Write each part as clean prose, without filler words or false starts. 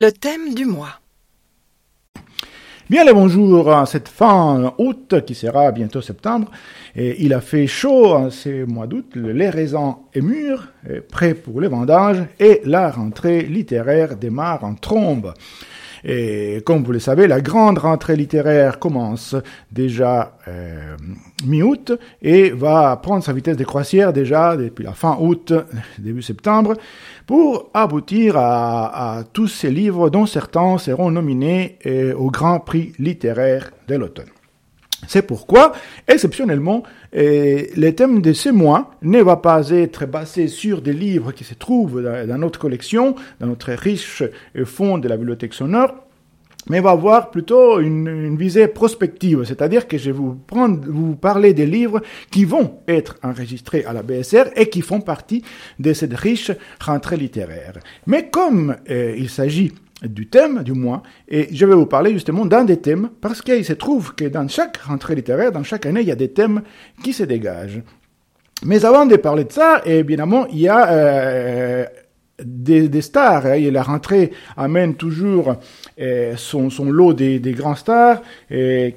Le thème du mois. Bien le bonjour à cette fin août qui sera bientôt septembre. Et il a fait chaud ces mois d'août, les raisins est mûr, prêt pour le vendage et la rentrée littéraire démarre en trombe. Et comme vous le savez, la grande rentrée littéraire commence déjà mi-août et va prendre sa vitesse de croisière déjà depuis la fin août, début septembre, pour aboutir à tous ces livres dont certains seront nominés au Grand Prix littéraire de l'automne. C'est pourquoi, exceptionnellement, le thème de ce mois ne va pas être basé sur des livres qui se trouvent dans notre collection, dans notre riche fonds de la Bibliothèque Sonore, mais va avoir plutôt une visée prospective, c'est-à-dire que je vais vous parler des livres qui vont être enregistrés à la BSR et qui font partie de cette riche rentrée littéraire. Mais comme il s'agit du thème du mois, et je vais vous parler justement d'un des thèmes, parce qu'il se trouve que dans chaque rentrée littéraire, dans chaque année, il y a des thèmes qui se dégagent. Mais avant de parler de ça, évidemment, il y a des stars, et la rentrée amène toujours son lot des grands stars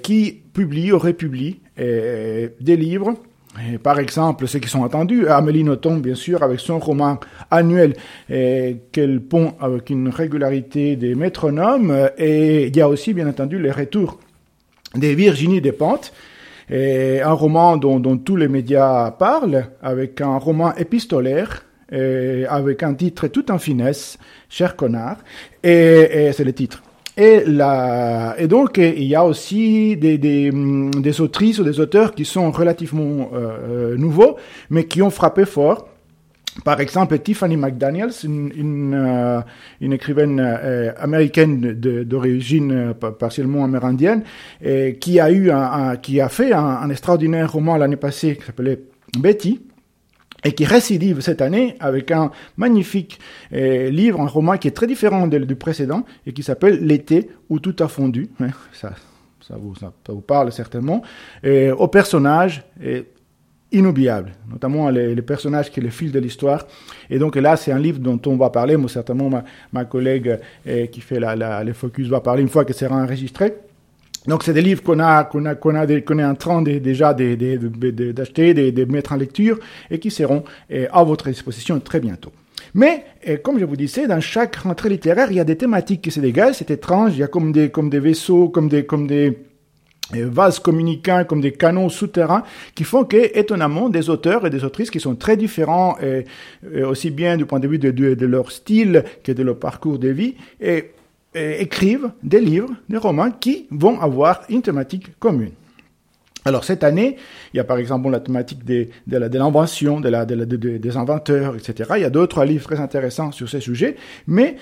qui publient ou republient des livres. Et par exemple, ceux qui sont attendus, Amélie Nothomb, bien sûr, avec son roman annuel qu'elle pond avec une régularité des métronomes. Et il y a aussi, bien entendu, le retour de Virginie Despentes, un roman dont tous les médias parlent, avec un roman épistolaire, avec un titre tout en finesse, « Cher connard », et c'est le titre. Et donc, il y a aussi des autrices ou des auteurs qui sont relativement nouveaux, mais qui ont frappé fort. Par exemple, Tiffany McDaniels, une écrivaine américaine d'origine partiellement amérindienne, qui a fait un extraordinaire roman l'année passée qui s'appelait Betty, et qui récidive cette année avec un magnifique livre, un roman qui est très différent du précédent et qui s'appelle « L'été où tout a fondu ». Ça vous parle certainement. Au personnage inoubliable, notamment les personnages qui est le fil de l'histoire. Et donc là, c'est un livre dont on va parler. Moi, certainement, ma collègue qui fait le focus va parler une fois que ce sera enregistré. Donc, c'est des livres qu'on est en train d'acheter, de mettre en lecture et qui seront à votre disposition très bientôt. Mais, comme je vous disais, dans chaque rentrée littéraire, il y a des thématiques qui se dégagent, c'est étrange, il y a comme des vaisseaux, comme des vases communicants, comme des canaux souterrains, qui font que, étonnamment, des auteurs et des autrices qui sont très différents, aussi bien du point de vue de leur style que de leur parcours de vie, écrivent des livres, des romans qui vont avoir une thématique commune. Alors cette année, il y a par exemple la thématique de l'invention, des inventeurs, etc. Il y a d'autres livres très intéressants sur ces sujets, mais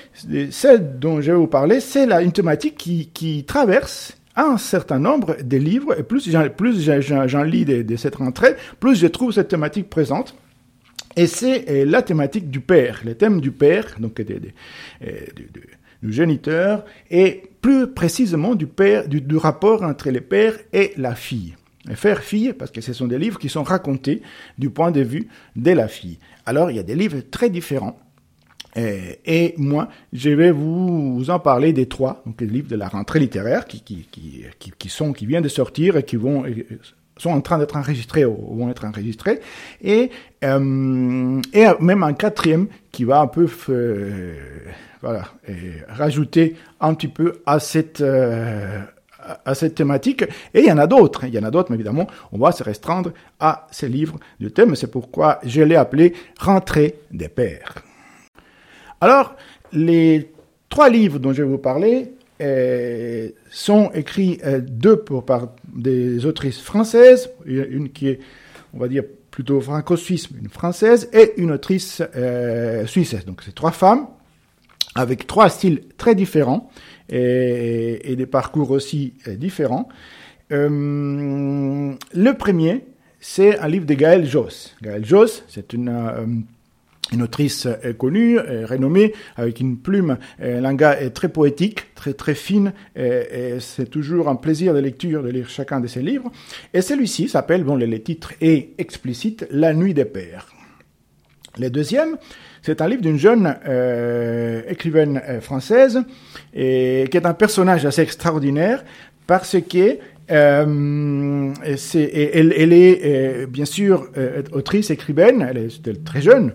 celle dont je vais vous parler, c'est une thématique qui traverse un certain nombre de livres, et plus j'en lis de cette rentrée, plus je trouve cette thématique présente. Et c'est la thématique du père, le thème du père, donc du géniteur, et plus précisément du père, du rapport entre les pères et la fille. Et faire fille, parce que ce sont des livres qui sont racontés du point de vue de la fille. Alors, il y a des livres très différents. Et moi, je vais vous en parler des trois, donc les livres de la rentrée littéraire qui viennent de sortir et qui sont en train d'être enregistrés ou vont être enregistrés. Et même un quatrième qui va un peu... rajouter un petit peu à cette thématique. Et il y en a d'autres, mais évidemment, on va se restreindre à ces livres de thème. C'est pourquoi je l'ai appelé « Rentrée des pères ». Alors, les trois livres dont je vais vous parler sont écrits, par des autrices françaises, une qui est, on va dire, plutôt franco-suisse, une française, et une autrice suisse. Donc, c'est trois femmes, avec trois styles très différents et des parcours aussi différents. Le premier, c'est un livre de Gaëlle Josse. Gaëlle Josse, c'est une autrice connue, renommée, avec une plume, langage très poétique, très très fine. Et c'est toujours un plaisir de lire chacun de ses livres. Et celui-ci s'appelle, le titre est explicite, « La nuit des pères ». Le deuxième, c'est un livre d'une jeune écrivaine française et, qui est un personnage assez extraordinaire parce que elle est bien sûr autrice, écrivaine, elle est très jeune,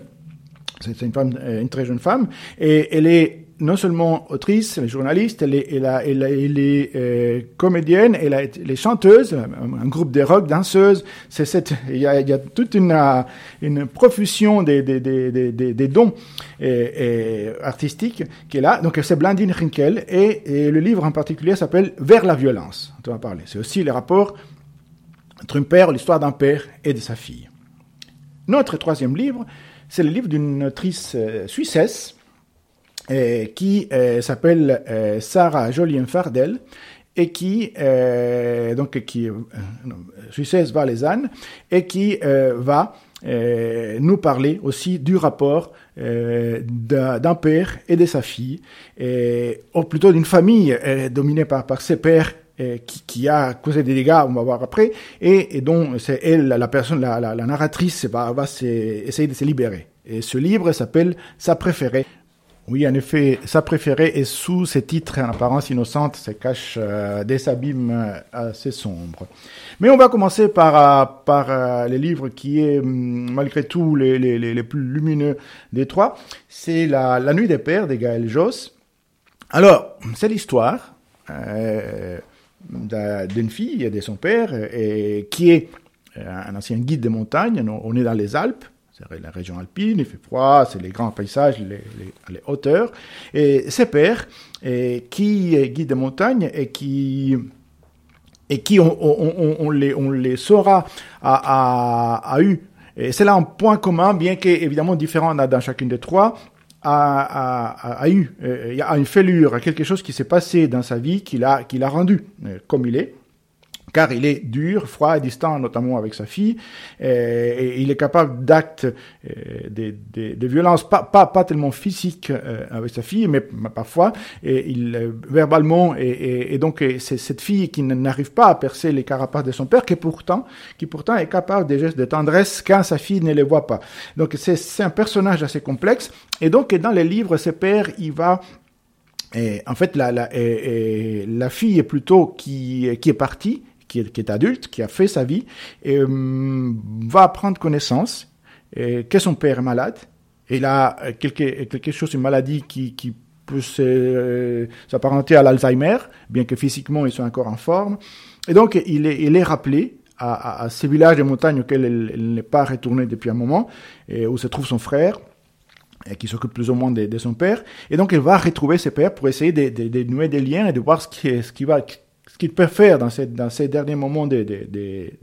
c'est une très jeune femme, et elle est non seulement autrice, elle est journaliste, elle est comédienne, elle est chanteuse, un groupe de rock, danseuse. Il y a toute une profusion des dons et artistiques qui est là. Donc c'est Blandine Rinkel et le livre en particulier s'appelle Vers la violence. On va parler. C'est aussi les rapports entre un père, l'histoire d'un père et de sa fille. Notre troisième livre, c'est le livre d'une autrice suissesse. Qui s'appelle Sarah Jolien Fardel et qui suissesse valaisanne et qui va nous parler aussi du rapport d'un père et de sa fille, ou plutôt d'une famille dominée par ses pères qui a causé des dégâts, on va voir après, et dont c'est elle, la narratrice, va essayer de se libérer. Et ce livre s'appelle « Sa préférée ». Oui, en effet, Sa préférée est sous ses titres en apparence innocente, se cache des abîmes assez sombres. Mais on va commencer par le livre qui est, malgré tout, les plus lumineux des trois. C'est La nuit des pères de Gaëlle Josse. Alors, c'est l'histoire d'une fille et de son père, et qui est un ancien guide de montagne. On est dans les Alpes. C'est la région alpine, il fait froid, c'est les grands paysages, les hauteurs. Et ses pères, qui guident des montagnes et qui on les saura a eu. Et c'est là un point commun, bien qu'évidemment différent dans chacune des trois, a eu. Il y a une fêlure, quelque chose qui s'est passé dans sa vie qui l'a rendu comme il est. Car il est dur, froid et distant, notamment avec sa fille, et il est capable d'actes de violence, pas tellement physique avec sa fille, mais parfois, verbalement, et donc c'est cette fille qui n'arrive pas à percer les carapaces de son père, qui pourtant est capable des gestes de tendresse quand sa fille ne les voit pas. Donc c'est un personnage assez complexe, et donc dans les livres, ses pères, il va... Et en fait, la fille est plutôt qui est partie, qui est adulte, qui a fait sa vie, et va prendre connaissance que son père est malade. Et là, quelque chose, une maladie qui peut s'apparenter à l'Alzheimer, bien que physiquement, ils soient encore en forme. Et donc, il est rappelé à ce village de montagne auquel elle n'est pas retournée depuis un moment, et où se trouve son frère. Et qui s'occupe plus ou moins de son père. Et donc, elle va retrouver ses pères pour essayer de nouer des liens et de voir ce qu'il peut faire dans ces derniers moments de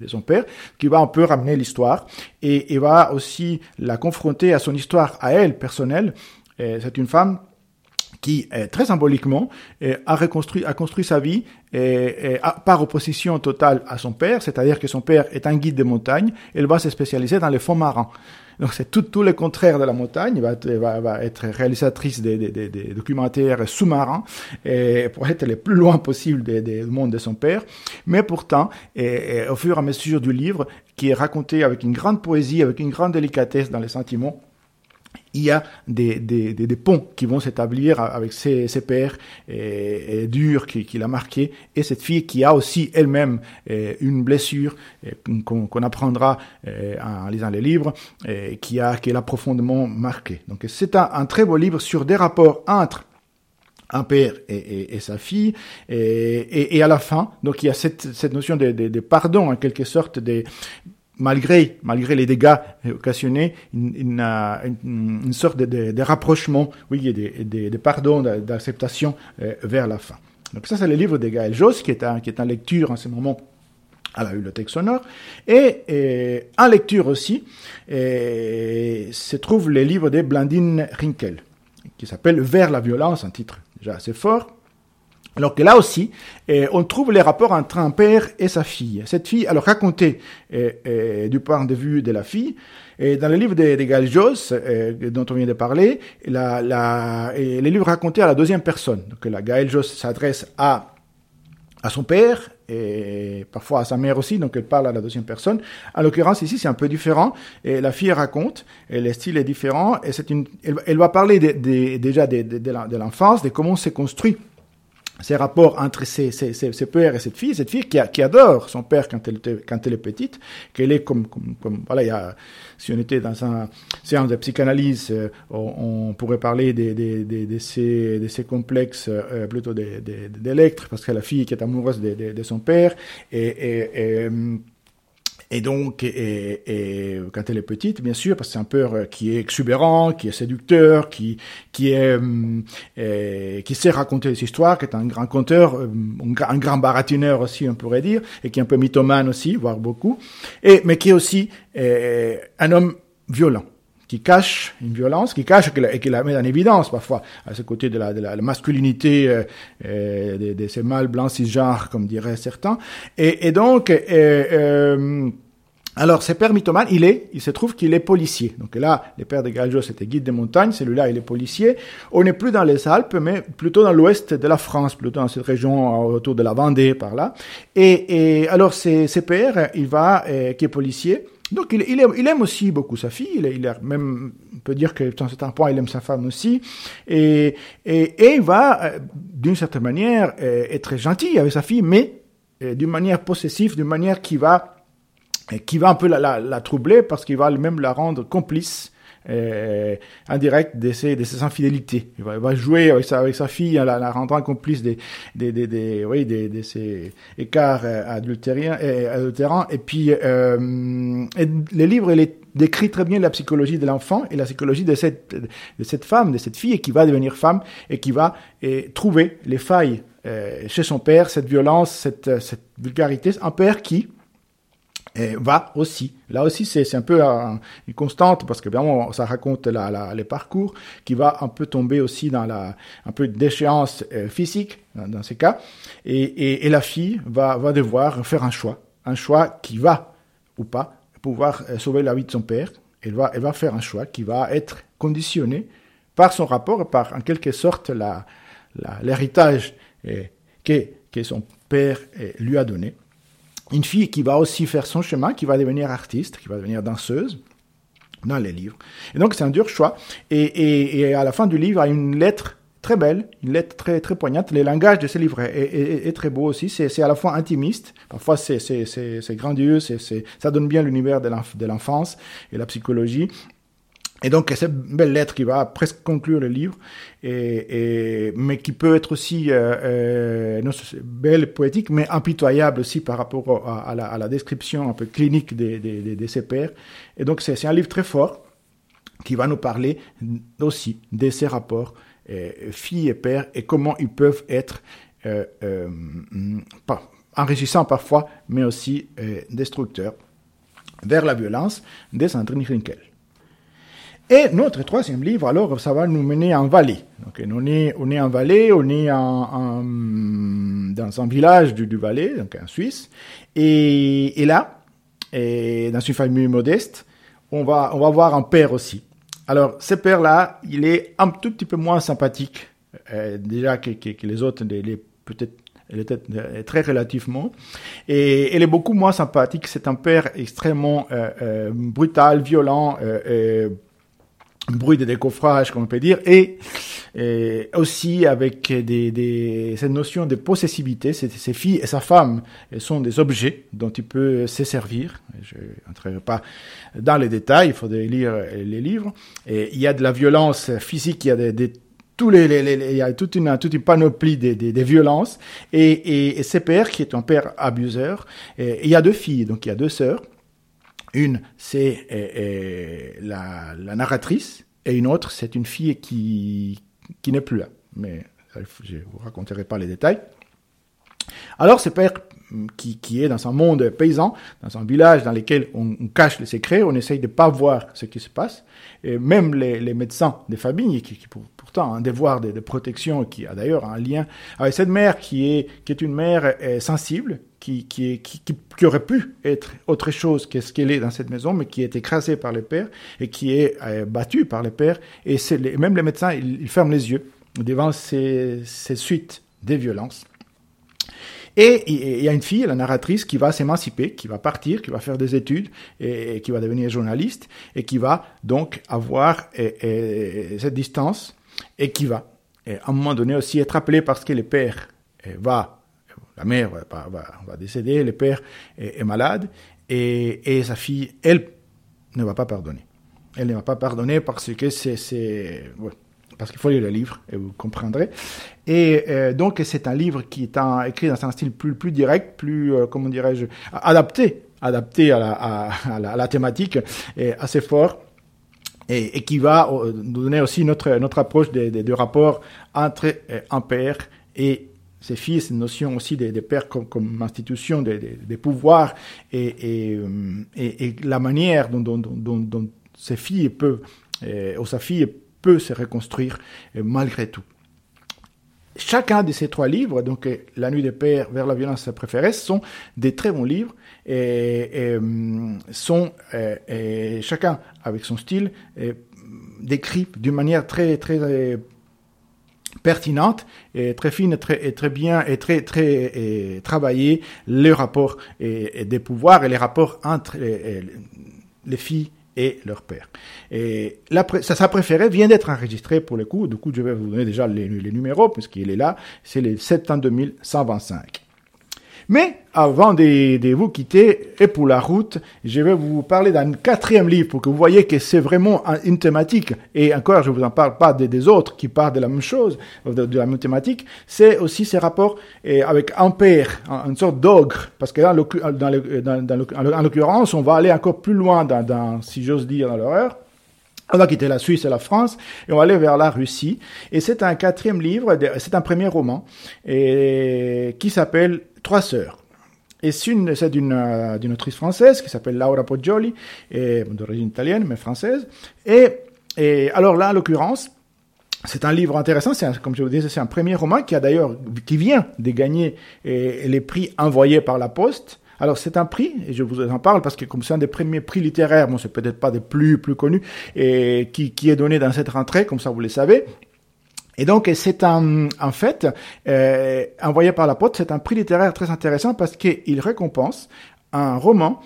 son père, qui va un peu ramener l'histoire et va aussi la confronter à son histoire, à elle, personnelle. Et c'est une femme qui, très symboliquement, a construit sa vie par opposition totale à son père, c'est-à-dire que son père est un guide de montagne, elle va se spécialiser dans les fonds marins. Donc c'est tout le contraire de la montagne, elle va être réalisatrice des documentaires sous-marins pour être le plus loin possible du monde de son père. Mais pourtant, et au fur et à mesure du livre, qui est raconté avec une grande poésie, avec une grande délicatesse dans les sentiments, il y a des ponts qui vont s'établir avec ses pères durs qui l'a marqué, et cette fille qui a aussi elle-même une blessure qu'on apprendra en lisant les livres, qui l'a profondément marqué. Donc c'est un très beau livre sur des rapports entre un père et sa fille, et à la fin, donc il y a cette notion de pardon, en quelque sorte, malgré les dégâts occasionnés, une sorte de rapprochement, oui, et de pardon, d'acceptation vers la fin. Donc ça, c'est le livre de Gaëlle Josse, qui est en lecture en ce moment à la Bibliothèque Sonore. Et en lecture aussi, se trouve le livre de Blandine Rinkel, qui s'appelle « Vers la violence », un titre déjà assez fort. Alors que là aussi, on trouve les rapports entre un père et sa fille. Cette fille, alors racontée du point de vue de la fille, et dans le livre de Gaëlle Josse, dont on vient de parler, les livres racontés à la deuxième personne. Donc la Gaëlle Josse s'adresse à son père, et parfois à sa mère aussi, donc elle parle à la deuxième personne. En l'occurrence, ici, c'est un peu différent. Et la fille raconte, et le style est différent, et c'est une, elle va parler de l'enfance, de comment s'est construit ces rapports entre ses pères et cette fille qui adore son père quand elle est petite, qu'elle est comme voilà, si on était dans une séance de psychanalyse, on pourrait parler de ces complexes plutôt d'Électre, parce que la fille qui est amoureuse de son père et donc, quand elle est petite, bien sûr, parce que c'est un père qui est exubérant, qui est séducteur, qui sait raconter des histoires, qui est un grand conteur, un grand baratineur aussi, on pourrait dire, et qui est un peu mythomane aussi, voire beaucoup, mais qui est aussi un homme violent, qui cache une violence, et qui la met en évidence parfois, à ce côté de la masculinité de ces mâles blancs cisgenres, comme diraient certains. Alors, ce père mythomane, il se trouve qu'il est policier. Donc là, le père de Gaëlle Josse était guide de montagne, celui-là, il est policier. On n'est plus dans les Alpes, mais plutôt dans l'ouest de la France, plutôt dans cette région autour de la Vendée, par là. Alors, ce père, qui est policier. Donc, il aime aussi beaucoup sa fille. On peut dire que, dans certains points, il aime sa femme aussi. Et il va, d'une certaine manière, être gentil avec sa fille, mais d'une manière possessive, d'une manière qui va un peu la troubler, parce qu'il va même la rendre complice indirect de ses infidélités. Il va jouer avec sa fille en la rendant complice de ses écarts adultérants. Et puis le livre décrit très bien la psychologie de l'enfant et la psychologie de cette femme, de cette fille qui va devenir femme et qui va trouver les failles chez son père, cette violence, cette vulgarité, un père qui va aussi. Là aussi, c'est un peu une constante, parce que vraiment, ça raconte les parcours, qui va un peu tomber aussi dans un peu déchéance physique, dans ces cas. Et la fille va devoir faire un choix qui va, ou pas, pouvoir sauver la vie de son père. Elle va faire un choix qui va être conditionné par son rapport, par en quelque sorte l'héritage que son père lui a donné. Une fille qui va aussi faire son chemin, qui va devenir artiste, qui va devenir danseuse dans les livres. Et donc, c'est un dur choix. Et à la fin du livre, il y a une lettre très belle, une lettre très, très poignante. Le langage de ce livre est très beau aussi. C'est à la fois intimiste, parfois c'est grandiose, ça donne bien l'univers de l'enfance et la psychologie. Et donc, cette belle lettre qui va presque conclure le livre, mais qui peut être aussi belle, poétique, mais impitoyable aussi par rapport à la description un peu clinique de ses pères. Et donc, c'est un livre très fort qui va nous parler aussi de ces rapports filles et pères et comment ils peuvent être pas enrichissants parfois, mais aussi destructeurs. Vers la violence de Sandrine Rinkel. Et notre troisième livre, alors, ça va nous mener en vallée. Donc, on est en vallée, on est dans un village du Valais, donc en Suisse. Et là, dans une famille modeste, on va voir un père aussi. Alors, ce père-là, il est un tout petit peu moins sympathique, déjà que les autres, peut-être. Elle était très relativement. Et elle est beaucoup moins sympathique. C'est un père extrêmement brutal, violent, bruit de décoffrage, comme on peut dire. Et aussi avec cette notion de possessivité. Ses filles et sa femme sont des objets dont il peut se servir. Je n'entrerai pas dans les détails. Il faudrait lire les livres. Et il y a de la violence physique, il y a il y a toute une panoplie des violences. Et ce père, qui est un père abuseur, il y a deux filles, donc il y a deux sœurs. Une, c'est la narratrice, et une autre, c'est une fille qui n'est plus là. Mais je vous raconterai pas les détails. Alors, ce père qui est dans un monde paysan, dans un village dans lequel on cache les secrets, on essaye de ne pas voir ce qui se passe. Et même les médecins des familles, qui pourtant un devoir de protection, qui a d'ailleurs un lien avec cette mère qui est une mère sensible, qui aurait pu être autre chose que ce qu'elle est dans cette maison, mais qui est écrasée par le père et qui est battue par le père. Et même les médecins, ils ferment les yeux devant ces suites des violences. Et il y a une fille, la narratrice, qui va s'émanciper, qui va partir, qui va faire des études et qui va devenir journaliste et qui va donc avoir cette distance et qui va, à un moment donné, aussi être appelée parce que le père la mère va décéder, le père est malade et sa fille, elle, ne va pas pardonner. Elle ne va pas pardonner parce que parce qu'il faut lire le livre, et vous comprendrez. Et donc, c'est un livre qui est écrit dans un style plus direct, plus, comment dirais-je, adapté à la thématique, et assez fort, et qui va donner aussi notre approche du rapport entre un père et ses filles, cette notion aussi des pères comme institution, des pouvoirs, et la manière dont ses filles peuvent, ou sa fille peut se reconstruire malgré tout. Chacun de ces trois livres, donc La nuit des pères, Vers la violence, Sa préférée, sont des très bons livres et chacun avec son style décrit d'une manière très très pertinente, et très fine, très bien et très travaillée le rapport des pouvoirs et les rapports entre les filles et leur père. Et sa préférée vient d'être enregistrée pour le coup. Du coup, je vais vous donner déjà les numéros, puisqu'il est là. C'est le 72 125. Mais avant de vous quitter, et pour la route, je vais vous parler d'un quatrième livre pour que vous voyez que c'est vraiment une thématique. Et encore, je ne vous en parle pas des autres qui parlent de la même chose, de la même thématique. C'est aussi ces rapports avec un père, une sorte d'ogre. Parce que là, en l'occurrence, on va aller encore plus loin, si j'ose dire, dans l'horreur. On va quitter la Suisse et la France et on va aller vers la Russie. Et c'est un quatrième livre, c'est un premier roman qui s'appelle Trois sœurs. Et c'est d'une autrice française qui s'appelle Laura Poggioli, d'origine italienne mais française. Et alors là, en l'occurrence, c'est un livre intéressant. Comme je vous disais, c'est un premier roman qui vient de gagner les prix envoyés par la Poste. Alors, c'est un prix, et je vous en parle parce que comme c'est un des premiers prix littéraires, bon, c'est peut-être pas des plus connus, et qui est donné dans cette rentrée, comme ça vous le savez. Et donc, c'est en fait, envoyé par la Poste, c'est un prix littéraire très intéressant parce qu'il récompense un roman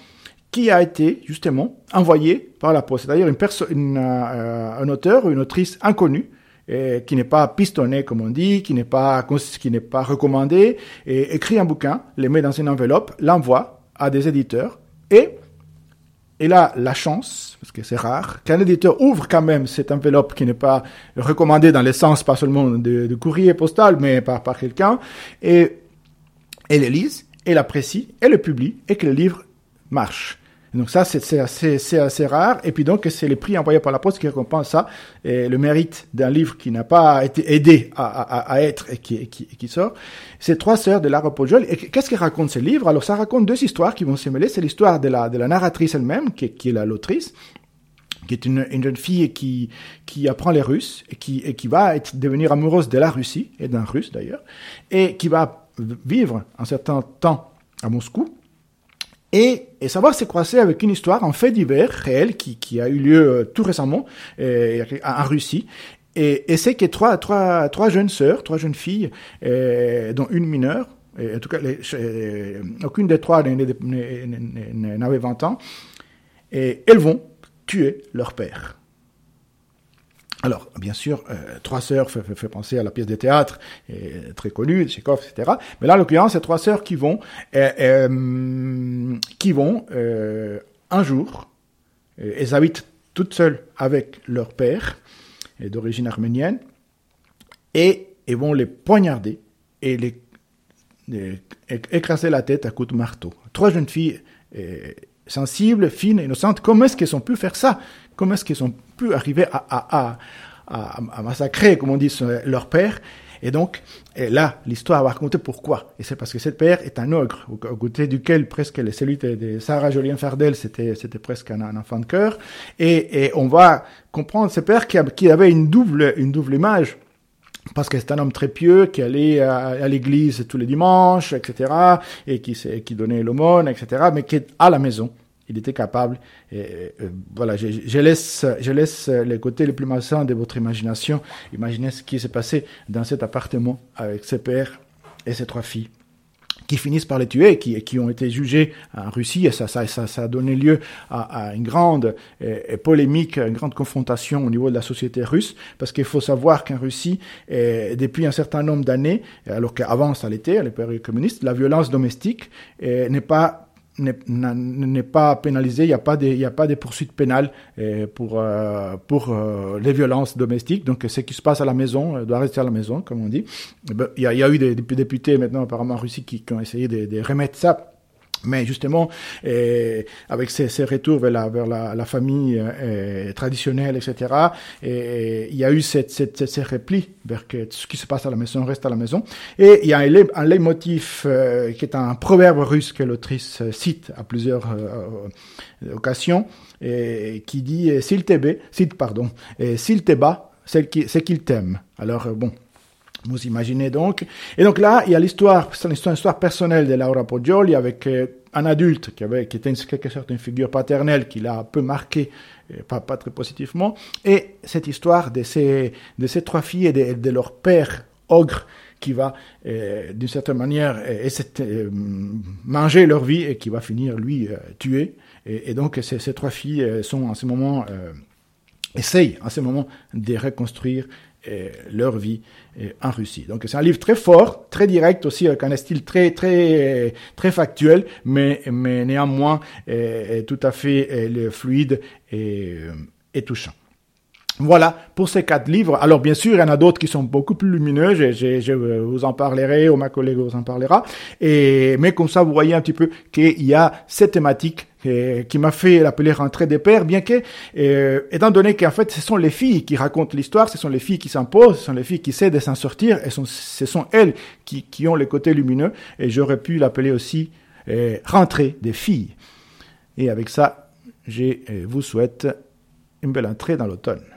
qui a été, justement, envoyé par la Poste. C'est-à-dire un auteur ou une autrice inconnue, qui n'est pas pistonné, comme on dit, qui n'est pas recommandé, et écrit un bouquin, le met dans une enveloppe, l'envoie à des éditeurs, et là, la chance, parce que c'est rare, qu'un éditeur ouvre quand même cette enveloppe qui n'est pas recommandée dans le sens, pas seulement de courrier postal, mais par quelqu'un, et le lise, et l'apprécie, et le publie, et que le livre marche. Donc ça, c'est assez rare. Et puis donc, c'est les prix envoyés par la Poste qui récompensent ça, et le mérite d'un livre qui n'a pas été aidé à être et qui sort. C'est Trois sœurs de Laura Poggioli. Et qu'est-ce que raconte ce livre? Alors, ça raconte deux histoires qui vont se mêler. C'est l'histoire de la narratrice elle-même, qui est l'autrice, qui est une jeune fille qui apprend les Russes et qui va devenir amoureuse de la Russie, et d'un Russe d'ailleurs, et qui va vivre un certain temps à Moscou. Et ça va se croiser avec une histoire, un fait divers réel qui a eu lieu tout récemment en Russie. Et c'est que trois jeunes sœurs, trois jeunes filles, dont une mineure, en tout cas aucune des trois n'avait 20 ans, et elles vont tuer leur père. Alors, bien sûr, Trois sœurs fait penser à la pièce de théâtre très connue, de Tchekhov, etc. Mais là, en l'occurrence, c'est trois sœurs qui vont un jour, elles habitent toutes seules avec leur père, d'origine arménienne, et elles vont les poignarder et les écraser la tête à coups de marteau. Trois jeunes filles sensibles, fines, innocentes. Comment est-ce qu'elles ont pu faire ça? Comment est-ce qu'ils ont pu arriver à massacrer, comme on dit, leur père? Et donc, là, l'histoire va raconter pourquoi. Et c'est parce que ce père est un ogre, au côté duquel presque celui de Sarah Jolien Fardel, c'était presque un enfant de cœur. Et on va comprendre ce père qui avait une double image. Parce que c'est un homme très pieux qui allait à l'église tous les dimanches, etc. et qui donnait l'aumône, etc. mais qui est à la maison. Il était capable. Voilà, je laisse les côtés les plus malsains de votre imagination. Imaginez ce qui s'est passé dans cet appartement avec ses pères et ses trois filles qui finissent par les tuer, qui ont été jugés en Russie, et ça a donné lieu à une grande polémique, une grande confrontation au niveau de la société russe, parce qu'il faut savoir qu'en Russie, depuis un certain nombre d'années, alors qu'avant ça l'était, à la période communiste, la violence domestique n'est pas pénalisé, il n'y a pas de poursuites pénales pour les violences domestiques. Donc, ce qui se passe à la maison doit rester à la maison, comme on dit. Ben, il y a eu des députés maintenant, apparemment, en Russie qui ont essayé de remettre ça. Mais justement, avec ces retours vers la famille traditionnelle, etc., il y a eu ces replis vers que ce qui se passe à la maison reste à la maison. Et il y a un leitmotiv qui est un proverbe russe que l'autrice cite à plusieurs occasions, qui dit « s'il te bat, c'est qu'il t'aime ». Alors bon. Vous imaginez donc. Et donc là, il y a l'histoire personnelle de Laura Poggioli avec un adulte qui était quelque sorte une figure paternelle qui l'a un peu marqué, pas très positivement. Et cette histoire de ces trois filles et de leur père ogre qui va, d'une certaine manière, manger leur vie et qui va finir, lui, tuer. Et donc, ces trois filles essayent à ce moment de reconstruire leur vie en Russie. Donc c'est un livre très fort, très direct aussi, avec un style très très très factuel, mais néanmoins tout à fait fluide et touchant. Voilà pour ces 4 livres. Alors bien sûr, il y en a d'autres qui sont beaucoup plus lumineux. Je vous en parlerai, ou ma collègue vous en parlera. Mais comme ça, vous voyez un petit peu qu'il y a cette thématique qui m'a fait l'appeler rentrée des pères, bien que, étant donné qu'en fait, ce sont les filles qui racontent l'histoire, ce sont les filles qui s'imposent, ce sont les filles qui essaient de s'en sortir, et ce sont elles qui ont le côté lumineux. Et j'aurais pu l'appeler aussi rentrée des filles. Et avec ça, je vous souhaite une belle entrée dans l'automne.